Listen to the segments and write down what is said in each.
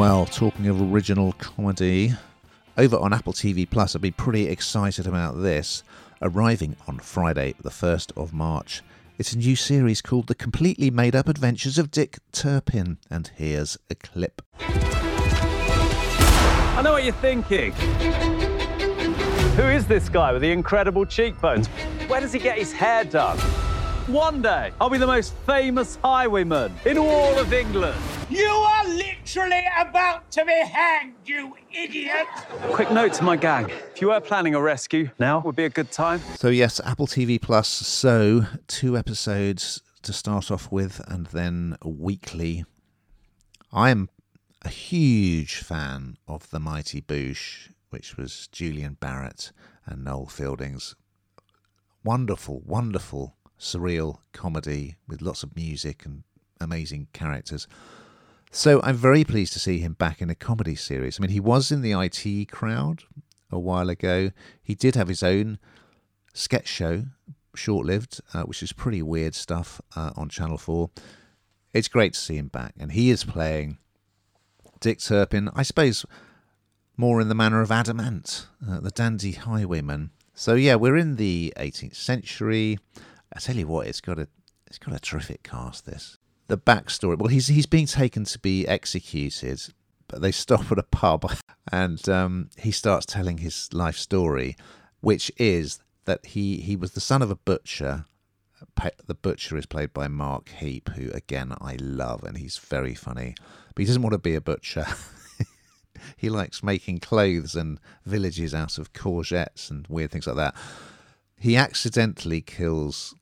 well, talking of original comedy, over on Apple TV+, I'd be pretty excited about this, arriving on Friday the 1st of March. It's a new series called The Completely Made-Up Adventures of Dick Turpin, and here's a clip. I know what you're thinking. Who is this guy with the incredible cheekbones? Where does he get his hair done? One day, I'll be the most famous highwayman in all of England. You are literally about to be hanged, you idiot! Quick note to my gang. If you were planning a rescue, now would be a good time. So yes, Apple TV+, so 2 episodes to start off with and then weekly. I am a huge fan of the Mighty Boosh, which was Julian Barratt and Noel Fielding's wonderful, wonderful surreal comedy with lots of music and amazing characters. So I'm very pleased to see him back in a comedy series. I mean, he was in the IT Crowd a while ago. He did have his own sketch show, Short Lived, which is pretty weird stuff on Channel 4. It's great to see him back. And he is playing Dick Turpin, I suppose, more in the manner of Adam Ant, the dandy highwayman. So yeah, we're in the 18th century. I tell you what, it's got a terrific cast. This the backstory. Well, he's being taken to be executed, but they stop at a pub, and he starts telling his life story, which is that he was the son of a butcher. The butcher is played by Mark Heap, who, again, I love, and he's very funny. But he doesn't want to be a butcher. He likes making clothes and villages out of courgettes and weird things like that. He accidentally kills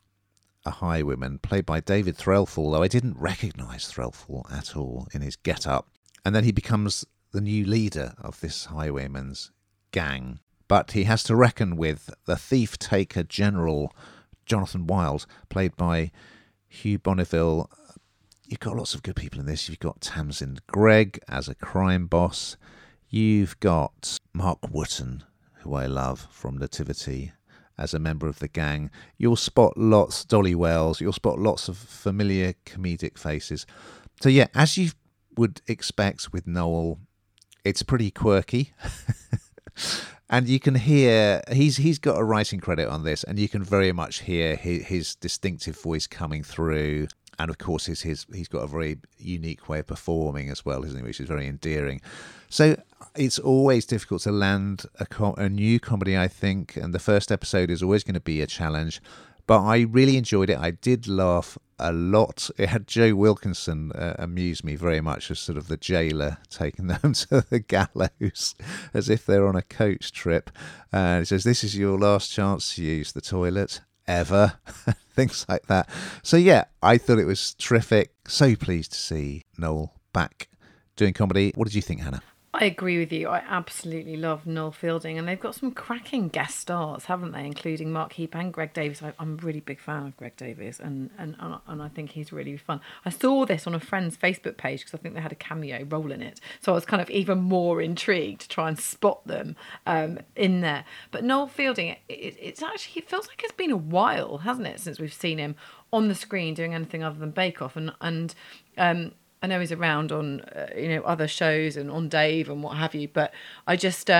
a highwayman, played by David Threlfall, though I didn't recognise Threlfall at all in his get-up. And then he becomes the new leader of this highwayman's gang. But he has to reckon with the Thief-Taker General, Jonathan Wilde, played by Hugh Bonneville. You've got lots of good people in this. You've got Tamsin Gregg as a crime boss. You've got Mark Wootton, who I love, from Nativity, as a member of the gang. You'll spot lots, Dolly Wells, you'll spot lots of familiar comedic faces. So yeah, as you would expect with Noel, it's pretty quirky. And you can hear, he's got a writing credit on this, and you can very much hear his distinctive voice coming through. And of course, he's got a very unique way of performing as well, isn't he? Which is very endearing. So it's always difficult to land a new comedy, I think. And the first episode is always going to be a challenge. But I really enjoyed it. I did laugh a lot. It had Joe Wilkinson amused me very much as sort of the jailer taking them to the gallows as if they're on a coach trip. He says, "This is your last chance to use the toilet ever." Things like that. So yeah, I thought it was terrific. So pleased to see Noel back doing comedy. What did you think, Hannah? I agree with you. I absolutely love Noel Fielding, and they've got some cracking guest stars, haven't they? Including Mark Heap and Greg Davies. I'm a really big fan of Greg Davies, and I think he's really fun. I saw this on a friend's Facebook page because I think they had a cameo role in it, so I was kind of even more intrigued to try and spot them in there. But Noel Fielding, it feels like it's been a while, hasn't it, since we've seen him on the screen doing anything other than Bake Off, and I know he's around on other shows and on Dave and what have you, but I just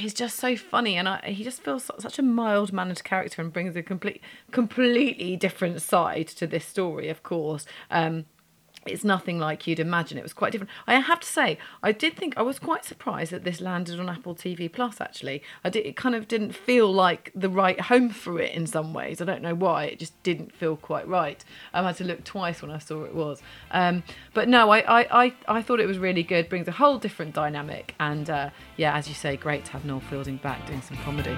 he's just so funny, and he just feels such a mild-mannered character and brings a completely different side to this story. Of course, it's nothing like you'd imagine. It was quite different. I have to say, I was quite surprised that this landed on Apple TV+. Actually, it kind of didn't feel like the right home for it in some ways. I don't know why. It just didn't feel quite right. I had to look twice when I saw it was. But no, I thought it was really good. Brings a whole different dynamic, and yeah, as you say, great to have Noel Fielding back doing some comedy.